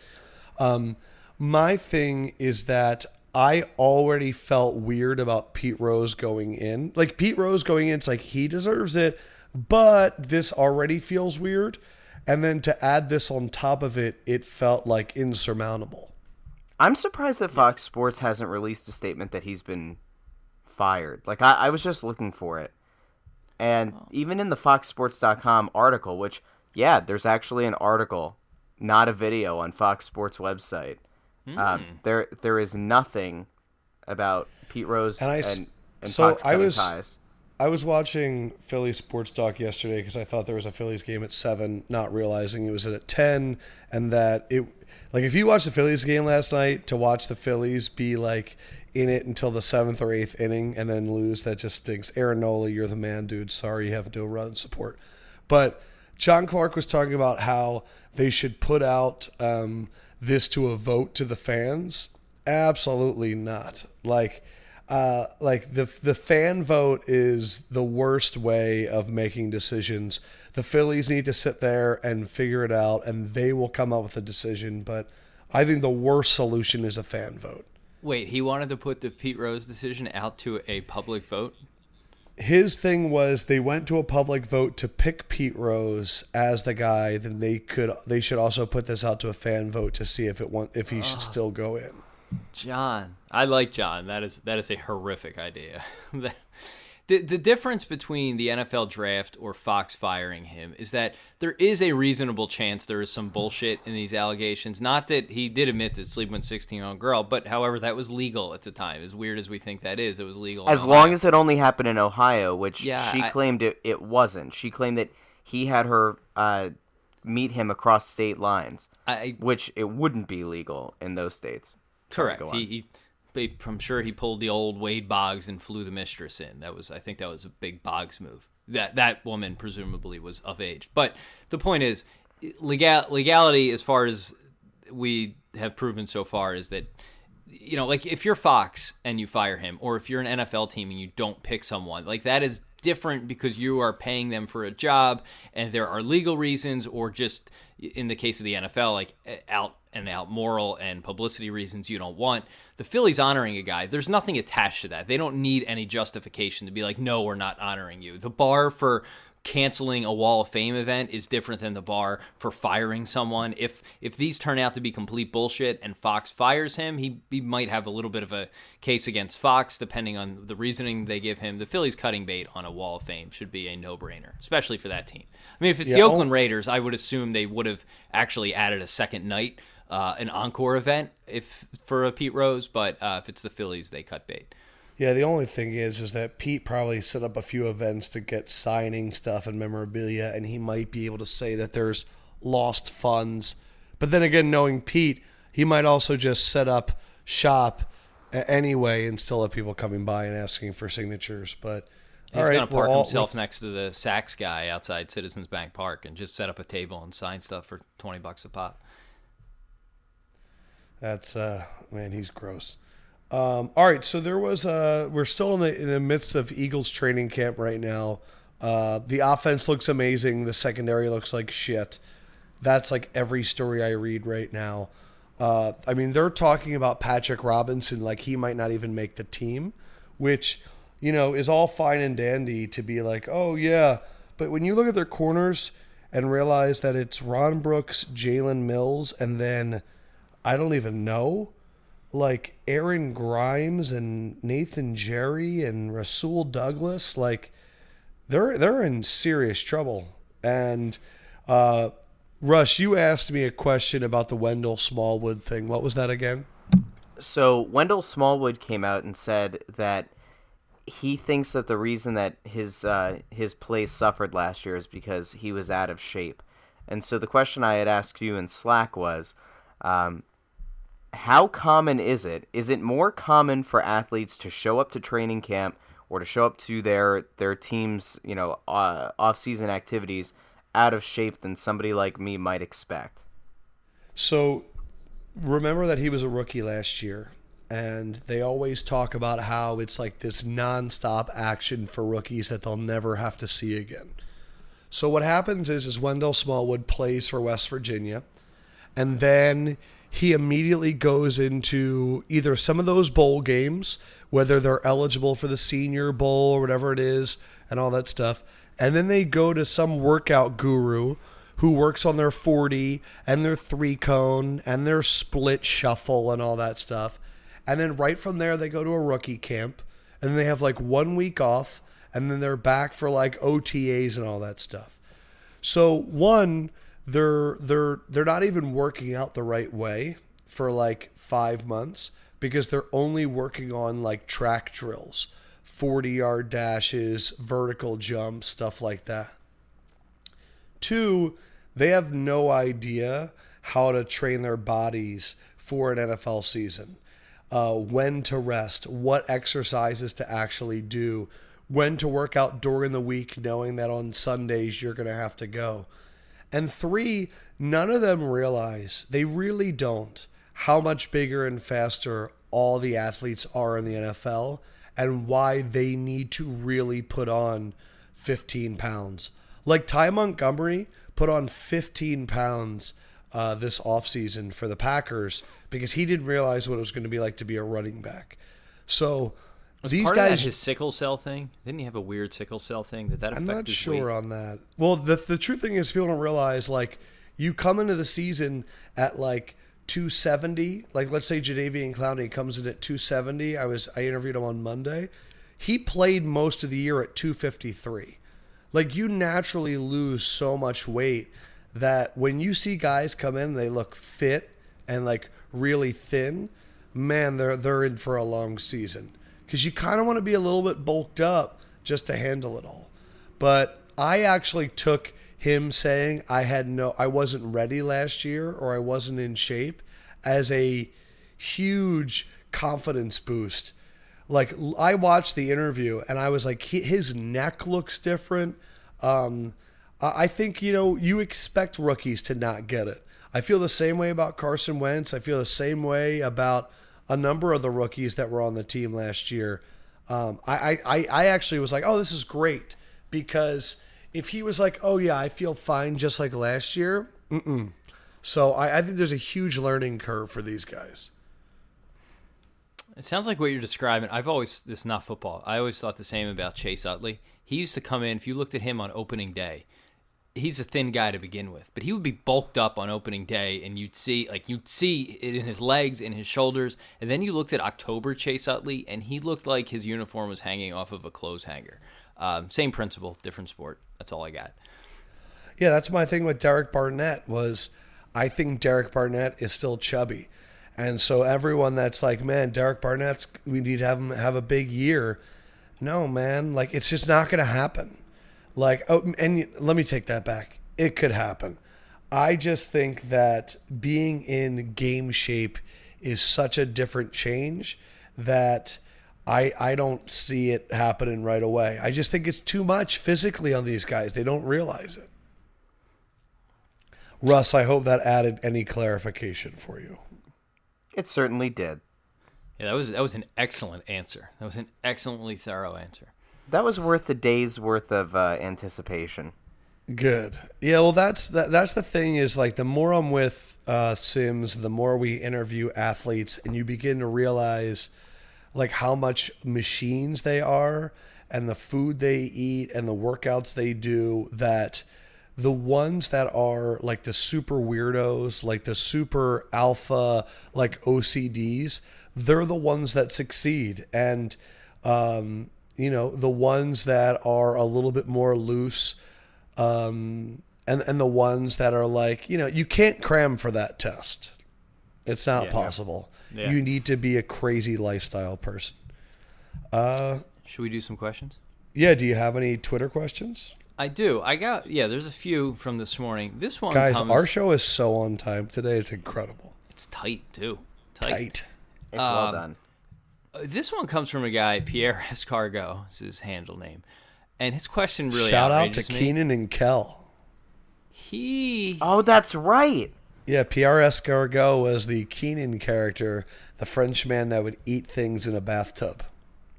Um, my thing is that I already felt weird about Pete Rose going in. Like, Pete Rose going in, it's like, he deserves it, but this already feels weird. And then to add this on top of it, it felt, like, insurmountable. I'm surprised that Fox Sports hasn't released a statement that he's been fired. Like, I, I was just looking for it. And even in the fox sports dot com article, which, yeah, there's actually an article, not a video, on Fox Sports website. Mm. Um, there, there is nothing about Pete Rose and, I, and, and so Fox I was, ties. I was watching Philly Sports Talk yesterday because I thought there was a Phillies game at seven, not realizing it was at ten, and that it, like, if you watched the Phillies game last night, to watch the Phillies be like in it until the seventh or eighth inning and then lose, that just stinks. Aaron Nola, you're the man, dude. Sorry, you have no run support. But John Clark was talking about how they should put out. Um, this to a vote to the fans? Absolutely not. Like, uh, like the the fan vote is the worst way of making decisions. The Phillies need to sit there and figure it out, and they will come up with a decision. But I think the worst solution is a fan vote. Wait, he wanted to put the Pete Rose decision out to a public vote? His thing was they went to a public vote to pick Pete Rose as the guy. Then they could, they should also put this out to a fan vote to see if it want, if he oh, should still go in. John, I like John. That is that is a horrific idea. The, the difference between the N F L draft or Fox firing him is that there is a reasonable chance there is some bullshit in these allegations. Not that he did admit to sleeping with a sixteen-year-old girl, but however, that was legal at the time. As weird as we think that is, it was legal. As long as it only happened in Ohio, which yeah, she I, claimed it, it wasn't. She claimed that he had her uh, meet him across state lines, I, which it wouldn't be legal in those states. Correct. He... he I'm sure he pulled the old Wade Boggs and flew the mistress in. That was, I think, that was a big Boggs move. That that woman presumably was of age. But the point is, legal legality, as far as we have proven so far, is that, you know, like if you're Fox and you fire him, or if you're an N F L team and you don't pick someone, like that is different because you are paying them for a job, and there are legal reasons, or just in the case of the N F L, like out. and out moral and publicity reasons you don't want. The Phillies honoring a guy, there's nothing attached to that. They don't need any justification to be like, no, we're not honoring you. The bar for canceling a Wall of Fame event is different than the bar for firing someone. If if these turn out to be complete bullshit and Fox fires him, he, he might have a little bit of a case against Fox, depending on the reasoning they give him. The Phillies cutting bait on a Wall of Fame should be a no-brainer, especially for that team. I mean, if it's yeah, the Oakland Raiders, I would assume they would have actually added a second night, Uh, an encore event if for a Pete Rose, but uh, if it's the Phillies, they cut bait. Yeah, the only thing is is that Pete probably set up a few events to get signing stuff and memorabilia, and he might be able to say that there's lost funds. But then again, knowing Pete, he might also just set up shop anyway and still have people coming by and asking for signatures. But he's all right, going to park himself all... next to the Saks guy outside Citizens Bank Park and just set up a table and sign stuff for twenty bucks a pop. That's, uh, man, he's gross. Um, all right, so there was a, we're still in the, in the midst of Eagles training camp right now. Uh, the offense looks amazing. The secondary looks like shit. That's like every story I read right now. Uh, I mean, they're talking about Patrick Robinson like he might not even make the team, which, you know, is all fine and dandy to be like, oh, yeah. But when you look at their corners and realize that it's Ron Brooks, Jalen Mills, and then I don't even know, like Aaron Grimes and Nathan Jerry and Rasul Douglas, like they're they're in serious trouble. And uh, Rush, you asked me a question about the Wendell Smallwood thing. What was that again? So Wendell Smallwood came out and said that he thinks that the reason that his uh, his play suffered last year is because he was out of shape. And so the question I had asked you in Slack was, Um, how common is it? Is it more common for athletes to show up to training camp or to show up to their their team's, you know, uh, off-season activities out of shape than somebody like me might expect? So remember that he was a rookie last year, and they always talk about how it's like this nonstop action for rookies that they'll never have to see again. So what happens is, is Wendell Smallwood plays for West Virginia, and then he immediately goes into either some of those bowl games, whether they're eligible for the Senior Bowl or whatever it is and all that stuff. And then they go to some workout guru who works on their forty and their three cone and their split shuffle and all that stuff. And then right from there, they go to a rookie camp and they have like one week off, and then they're back for like O T As and all that stuff. So one, They're they're they're not even working out the right way for like five months because they're only working on like track drills, forty-yard dashes, vertical jumps, stuff like that. Two, they have no idea how to train their bodies for an N F L season, uh, when to rest, what exercises to actually do, when to work out during the week knowing that on Sundays you're going to have to go. And three, none of them realize, they really don't, how much bigger and faster all the athletes are in the N F L and why they need to really put on fifteen pounds. Like Ty Montgomery put on fifteen pounds uh, this offseason for the Packers because he didn't realize what it was going to be like to be a running back. So was these part guys, of that his sickle cell thing? Didn't he have a weird sickle cell thing? Did that affect I'm not his sure weight? On that. Well, the the true thing is people don't realize, like, you come into the season at like two seventy. Like, let's say Jadeveon Clowney comes in at two seventy. I was I interviewed him on Monday. He played most of the year at two fifty-three. Like, you naturally lose so much weight that when you see guys come in, they look fit and like really thin. Man, they're they're in for a long season because you kind of want to be a little bit bulked up just to handle it all. But I actually took him saying I had no, I wasn't ready last year or I wasn't in shape as a huge confidence boost. Like, I watched the interview and I was like, he, his neck looks different. Um, I think, you know, you expect rookies to not get it. I feel the same way about Carson Wentz. I feel the same way about a number of the rookies that were on the team last year. Um, I, I, I actually was like, oh, this is great, because if he was like, oh yeah, I feel fine just like last year. Mm-mm. So I, I think there's a huge learning curve for these guys. It sounds like what you're describing. I've always, this is not football. I always thought the same about Chase Utley. He used to come in, if you looked at him on opening day, he's a thin guy to begin with, but he would be bulked up on opening day, and you'd see like you'd see it in his legs, in his shoulders, and then you looked at October Chase Utley, and he looked like his uniform was hanging off of a clothes hanger. Um, same principle, different sport. That's all I got. Yeah, that's my thing with Derek Barnett was I think Derek Barnett is still chubby, and so everyone that's like, man, Derek Barnett's, we need to have him have a big year. No, man, like it's just not going to happen. Like, oh, and let me take that back. It could happen. I just think that being in game shape is such a different change that I I don't see it happening right away. I just think it's too much physically on these guys. They don't realize it. Russ, I hope that added any clarification for you. It certainly did. Yeah, that was that was an excellent answer. That was an excellently thorough answer. That was worth a day's worth of uh, anticipation. Good. Yeah, well, that's that, that's the thing is, like, the more I'm with uh, Sims, the more we interview athletes, and you begin to realize, like, how much machines they are and the food they eat and the workouts they do, that the ones that are, like, the super weirdos, like the super alpha, like O C Ds, they're the ones that succeed. And, um... you know, the ones that are a little bit more loose, um, and and the ones that are like, you know, you can't cram for that test. It's not yeah, possible. Yeah. You need to be a crazy lifestyle person. Uh, Should we do some questions? Yeah. Do you have any Twitter questions? I do. I got, yeah, there's a few from this morning. This one Guys, comes... our show is so on time today. It's incredible. It's tight, too. Tight. tight. It's um, well done. This one comes from a guy, Pierre Escargo is his handle name. And his question really Shout out to me. Keenan and Kel. He Oh, that's right. Yeah, Pierre Escargo was the Keenan character, the French man that would eat things in a bathtub.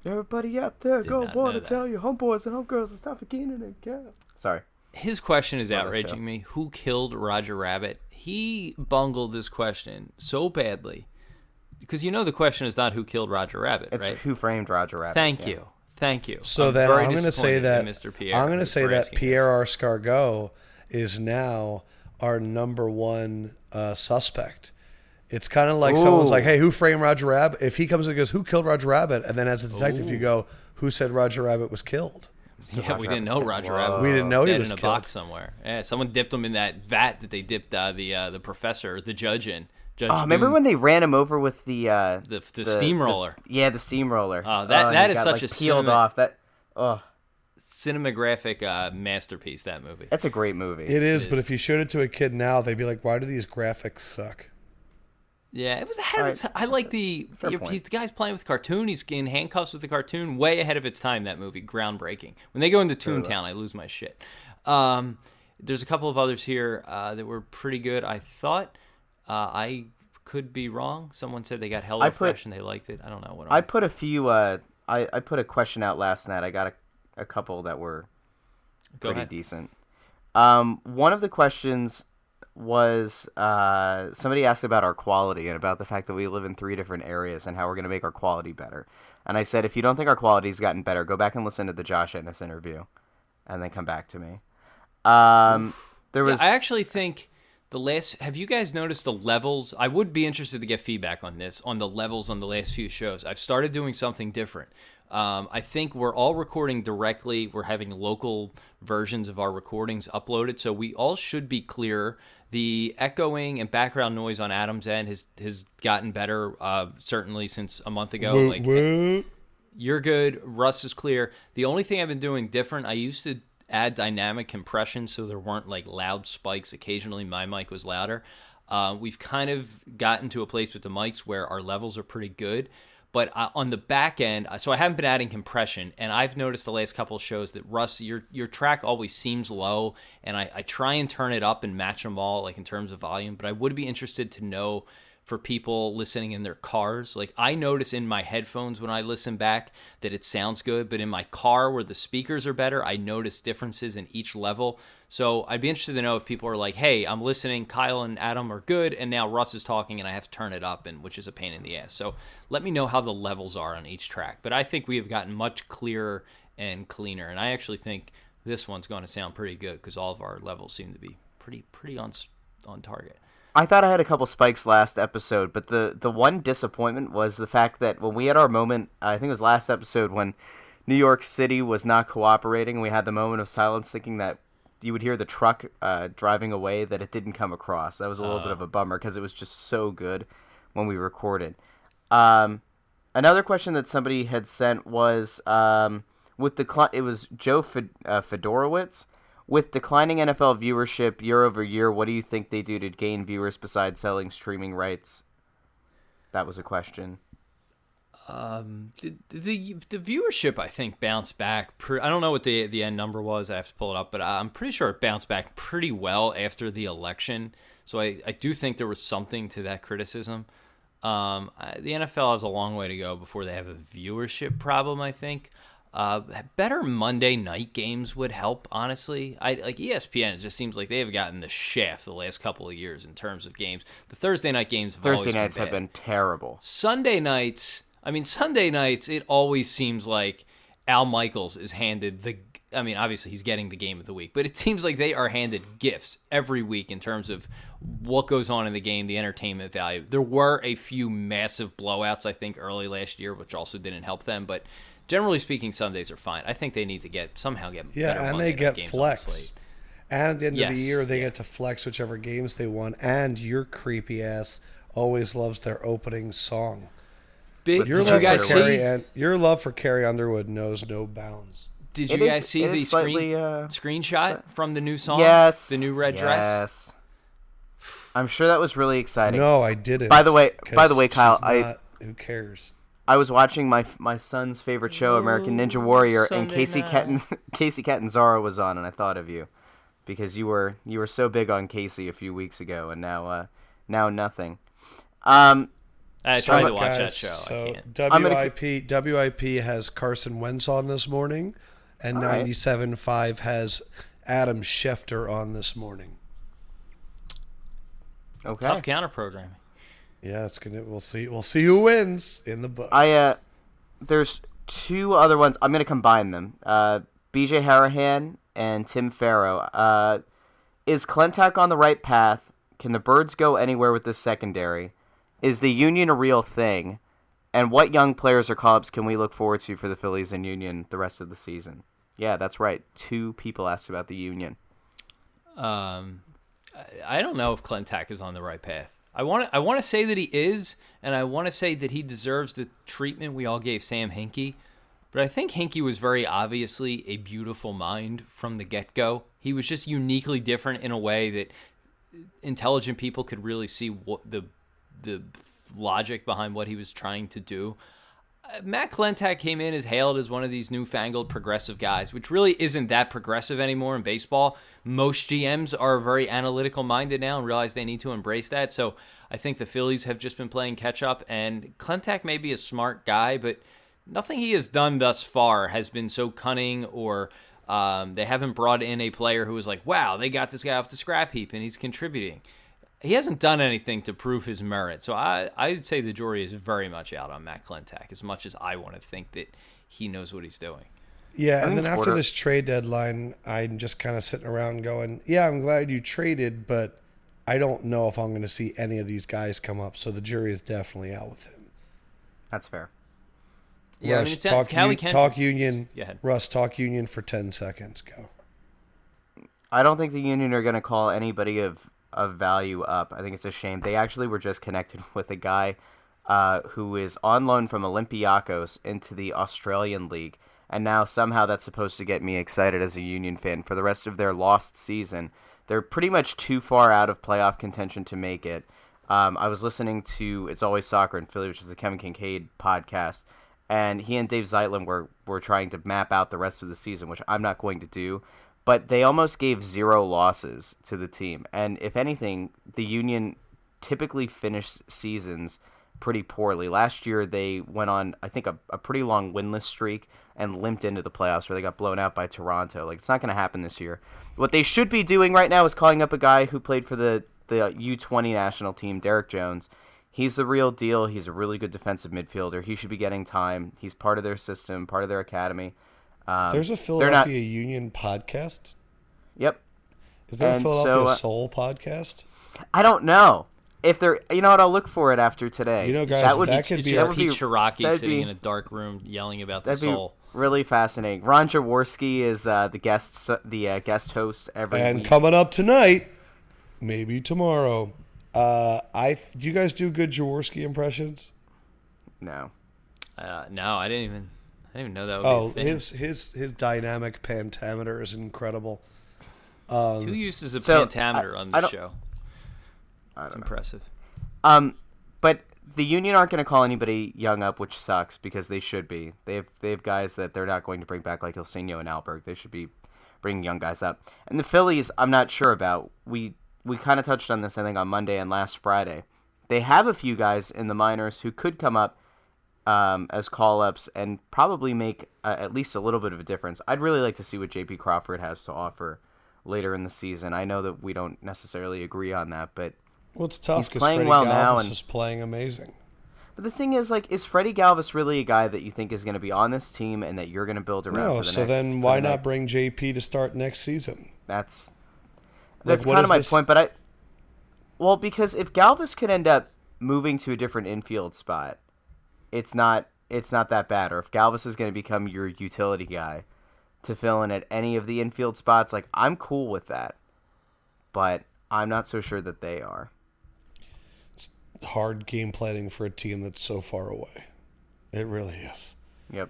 Everybody out there, Did go want to tell you homeboys and homegirls to stop for Keenan and Kel. Sorry. His question is Love outraging me. Who killed Roger Rabbit? He bungled this question so badly. Because you know the question is not who killed Roger Rabbit, it's right? Who framed Roger Rabbit? Thank yeah. you, thank you. So I'm then I'm going to say that Mister Pierre. I'm going to say that Pierre Escargot is now our number one uh, suspect. It's kind of like Ooh. someone's like, "Hey, who framed Roger Rabbit?" If he comes and goes, "Who killed Roger Rabbit?" and then as a detective Ooh. you go, "Who said Roger Rabbit was killed?" So yeah, Roger we didn't know Roger Whoa. Rabbit. We didn't know he was in a killed. box somewhere. Yeah, someone dipped him in that vat that they dipped uh, the uh, the professor, the judge in. Judge oh, remember Doom. when they ran him over with the uh, the, the the steamroller? The, yeah, the steamroller. Oh, that oh, that is got, such like, a peeled cinema, off that oh cinematographic uh, masterpiece. That movie. That's a great movie. It is, it but is. if you showed it to a kid now, they'd be like, "Why do these graphics suck?" Yeah, it was ahead All of its. Right. I like the the, the guy's playing with cartoon. He's in handcuffs with the cartoon. Way ahead of its time. That movie, groundbreaking. When they go into Toontown, I lose my shit. Um, There's a couple of others here uh, that were pretty good, I thought. Uh, I could be wrong. Someone said they got hella fresh and they liked it. I don't know what. I put a few. Uh, I I put a question out last night. I got a, a couple that were pretty decent. Um, one of the questions was uh, somebody asked about our quality and about the fact that we live in three different areas and how we're going to make our quality better. And I said, if you don't think our quality's gotten better, go back and listen to the Josh Etness interview, and then come back to me. Um, there was. Yeah, I actually think. The last, have you guys noticed the levels? I would be interested to get feedback on this, on the levels on the last few shows. I've started doing something different. Um, I think we're all recording directly. We're having local versions of our recordings uploaded, so we all should be clear. The echoing and background noise on Adam's end has has gotten better, uh, certainly since a month ago. Wait, like wait. You're good. Russ is clear. The only thing I've been doing different, I used to add dynamic compression so there weren't like loud spikes. Occasionally my mic was louder. Uh, we've kind of gotten to a place with the mics where our levels are pretty good. But uh, on the back end, so I haven't been adding compression, and I've noticed the last couple of shows that, Russ, your your track always seems low, and I, I try and turn it up and match them all like in terms of volume. But I would be interested to know for people listening in their cars. Like I notice in my headphones when I listen back that it sounds good, but in my car where the speakers are better, I notice differences in each level. So I'd be interested to know if people are like, hey, I'm listening, Kyle and Adam are good, and now Russ is talking and I have to turn it up, and which is a pain in the ass. So let me know how the levels are on each track. But I think we have gotten much clearer and cleaner, and I actually think this one's going to sound pretty good because all of our levels seem to be pretty pretty on on target. I thought I had a couple spikes last episode, but the, the one disappointment was the fact that when we had our moment, I think it was last episode, when New York City was not cooperating, and we had the moment of silence thinking that you would hear the truck uh, driving away, that it didn't come across. That was a little uh. bit of a bummer because it was just so good when we recorded. Um, another question that somebody had sent was, um, with the cl- it was Joe Fed- uh, Fedorowicz. With declining N F L viewership year over year, what do you think they do to gain viewers besides selling streaming rights? That was a question. Um, the the, the viewership, I think, bounced back. Pre- I don't know what the, the end number was. I have to pull it up, but I'm pretty sure it bounced back pretty well after the election. So I, I do think there was something to that criticism. Um, I, the N F L has a long way to go before they have a viewership problem, I think. Uh, better Monday night games would help, honestly. I like E S P N. It just seems like they've gotten the shaft the last couple of years in terms of games. The Thursday night games have Thursday always nights been have been terrible. Sunday nights, I mean, Sunday nights, it always seems like Al Michaels is handed the. I mean, obviously he's getting the game of the week, but it seems like they are handed gifts every week in terms of what goes on in the game, the entertainment value. There were a few massive blowouts, I think, early last year, which also didn't help them, but. Generally speaking, Sundays are fine. I think they need to get somehow get yeah, better and they get flex. The slate. And at the end yes. of the year, they yeah. get to flex whichever games they want. And your creepy ass always loves their opening song. Big, your, love you guys see? And, your love for Carrie Underwood knows no bounds. Did you it guys is, see the slightly, screen, uh, screenshot sli- from the new song? Yes, the new red yes. dress. I'm sure that was really exciting. No, I didn't. By the way, by the way, Kyle, not, I who cares. I was watching my my son's favorite show, American Ninja Warrior, Sunday and Casey Catanz- Casey Catanzaro was on, and I thought of you because you were you were so big on Casey a few weeks ago, and now uh, now nothing. Um, I tried so, to watch guys, that show. So I can't. W I P has Carson Wentz on this morning, and ninety-seven point five right. has Adam Schefter on this morning. Okay, tough counter programming. Yeah, it's gonna. We'll see. We'll see who wins in the book. I uh, there's two other ones. I'm gonna combine them. Uh, B J Harahan and Tim Farrow. Uh, is Klentak on the right path? Can the Birds go anywhere with this secondary? Is the Union a real thing? And what young players or call-ups can we look forward to for the Phillies and Union the rest of the season? Yeah, that's right. Two people asked about the Union. Um, I don't know if Klentak is on the right path. I want to I want to say that he is, and I want to say that he deserves the treatment we all gave Sam Hinkie. But I think Hinkie was very obviously a beautiful mind from the get-go. He was just uniquely different in a way that intelligent people could really see what the the logic behind what he was trying to do. Matt Klentak came in as hailed as one of these newfangled progressive guys, which really isn't that progressive anymore in baseball. Most G Ms are very analytical minded now and realize they need to embrace that. So I think the Phillies have just been playing catch up, and Klentak may be a smart guy, but nothing he has done thus far has been so cunning, or um, they haven't brought in a player who was like, wow, they got this guy off the scrap heap and he's contributing. He hasn't done anything to prove his merit. So I, I would say the jury is very much out on Matt Klentak, as much as I want to think that he knows what he's doing. Yeah, and then after order. this trade deadline, I'm just kind of sitting around going, yeah, I'm glad you traded, but I don't know if I'm going to see any of these guys come up. So the jury is definitely out with him. That's fair. Yeah, Russ, I mean, it sounds, talk, Callie Ken- talk union. Russ, talk union for ten seconds. Go. I don't think the union are going to call anybody of... of value up. I think it's a shame. They actually were just connected with a guy uh, who is on loan from Olympiacos into the Australian League, and now somehow that's supposed to get me excited as a Union fan for the rest of their lost season. They're pretty much too far out of playoff contention to make it. Um, I was listening to It's Always Soccer in Philly, which is the Kevin Kincaid podcast, and he and Dave Zeitlin were, were trying to map out the rest of the season, which I'm not going to do. But they almost gave zero losses to the team. And if anything, the Union typically finish seasons pretty poorly. Last year, they went on, I think, a, a pretty long winless streak and limped into the playoffs where they got blown out by Toronto. Like, it's not going to happen this year. What they should be doing right now is calling up a guy who played for the, the U twenty national team, Derek Jones. He's the real deal. He's a really good defensive midfielder. He should be getting time. He's part of their system, part of their academy. Um, There's a Philadelphia not... Union podcast? Yep. Is there and a Philadelphia so, uh, Soul podcast? I don't know. If there, you know what, I'll look for it after today. You know, guys, that, would that be, could be... That would Pete be, Shiraki sitting be, in a dark room yelling about the that'd Soul. Be really fascinating. Ron Jaworski is uh, the guest the uh, guest host every and week. And coming up tonight, maybe tomorrow, uh, I do you guys do good Jaworski impressions? No. Uh, no, I didn't even... I didn't even know that would oh, be a thing. his his his dynamic pentameter is incredible. Um, Who uses a so pentameter I, on this I show? I it's know. impressive. Um, but the Union aren't going to call anybody young up, which sucks because they should be. They have they have guys that they're not going to bring back, like Ilsenio and Alberg. They should be bringing young guys up. And the Phillies, I'm not sure about. We we kind of touched on this, I think, on Monday and last Friday. They have a few guys in the minors who could come up Um, as call-ups and probably make uh, at least a little bit of a difference. I'd really like to see what J P Crawford has to offer later in the season. I know that we don't necessarily agree on that, but well, it's tough because Freddie well Galvis and, is playing amazing. But the thing is, like, is Freddie Galvis really a guy that you think is going to be on this team and that you're going to build around? No, for the so next, then why the not next? bring J P to start next season? That's that's like, kind of my this? point. But I well because if Galvis could end up moving to a different infield spot, It's not it's not that bad. Or if Galvis is going to become your utility guy to fill in at any of the infield spots, like, I'm cool with that. But I'm not so sure that they are. It's hard game planning for a team that's so far away. It really is. Yep.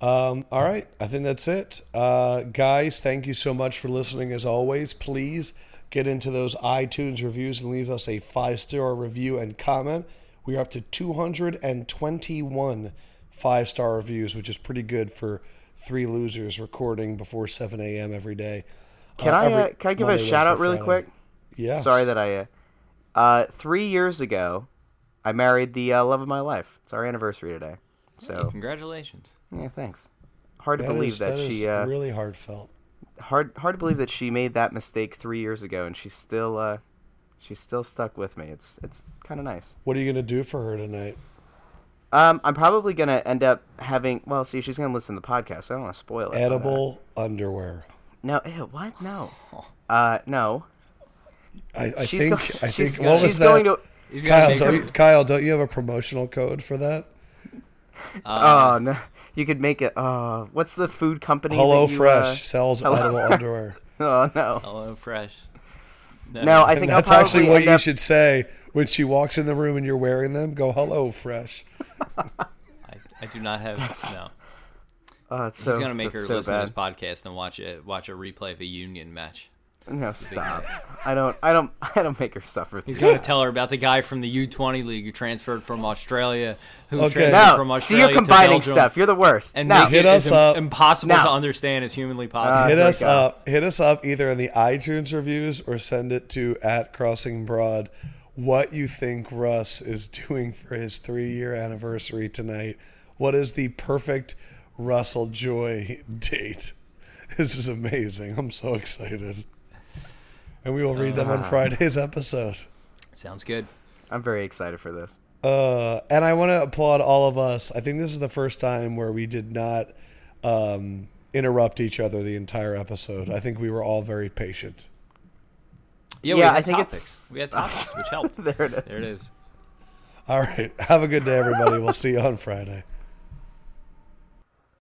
Um, all right. I think that's it. Uh, guys, thank you so much for listening as always. Please get into those iTunes reviews and leave us a five-star review and comment. We are up to two hundred twenty-one five-star reviews, which is pretty good for three losers recording before seven a.m. every day. Can uh, I every, uh, can I give Monday, a shout-out really quick? Yeah. Sorry that I... Uh, uh, three years ago, I married the uh, love of my life. It's our anniversary today. So hey, congratulations. Yeah, thanks. Hard to that believe is, that, that she... That uh, is really heartfelt. Hard hard to believe that she made that mistake three years ago, and she's still... Uh, She's still stuck with me. It's it's kind of nice. What are you going to do for her tonight? Um, I'm probably going to end up having... Well, see, she's going to listen to the podcast. So I don't want to spoil it. Edible underwear. No, ew, what? No. Uh, no. I, I she's think... Go- I she's, think what she's was going that? To... Kyle, don't you, Kyle, don't you have a promotional code for that? Uh, oh, no. You could make it... Uh, what's the food company? Hello that you, Fresh uh, sells Hello edible Fresh. underwear. Oh, no. Hello Fresh. No, no, I think that's actually what you up... should say when she walks in the room and you're wearing them. Go, hello, Fresh. I, I do not have no. Uh, it's He's so, gonna make her so listen bad. to this podcast and watch it. Watch a replay of a Union match. No, stop. I don't. I don't. I don't make her suffer. He's gonna tell her about the guy from the U twenty league who transferred from Australia. Who okay. transferred no, from Australia so you're combining to stuff. You're the worst. And no. hit it us up. Impossible no. to understand as humanly possible. Uh, hit us God. up. Hit us up either in the iTunes reviews or send it to at Crossing Broad. What you think Russ is doing for his three-year anniversary tonight? What is the perfect Russell Joy date? This is amazing. I'm so excited. And we will read them on Friday's episode. Sounds good. I'm very excited for this. Uh, and I want to applaud all of us. I think this is the first time where we did not um, interrupt each other the entire episode. I think we were all very patient. Yeah, yeah we had I think topics. It's... We had topics, which helped. There it is. There it is. All right. Have a good day, everybody. We'll see you on Friday.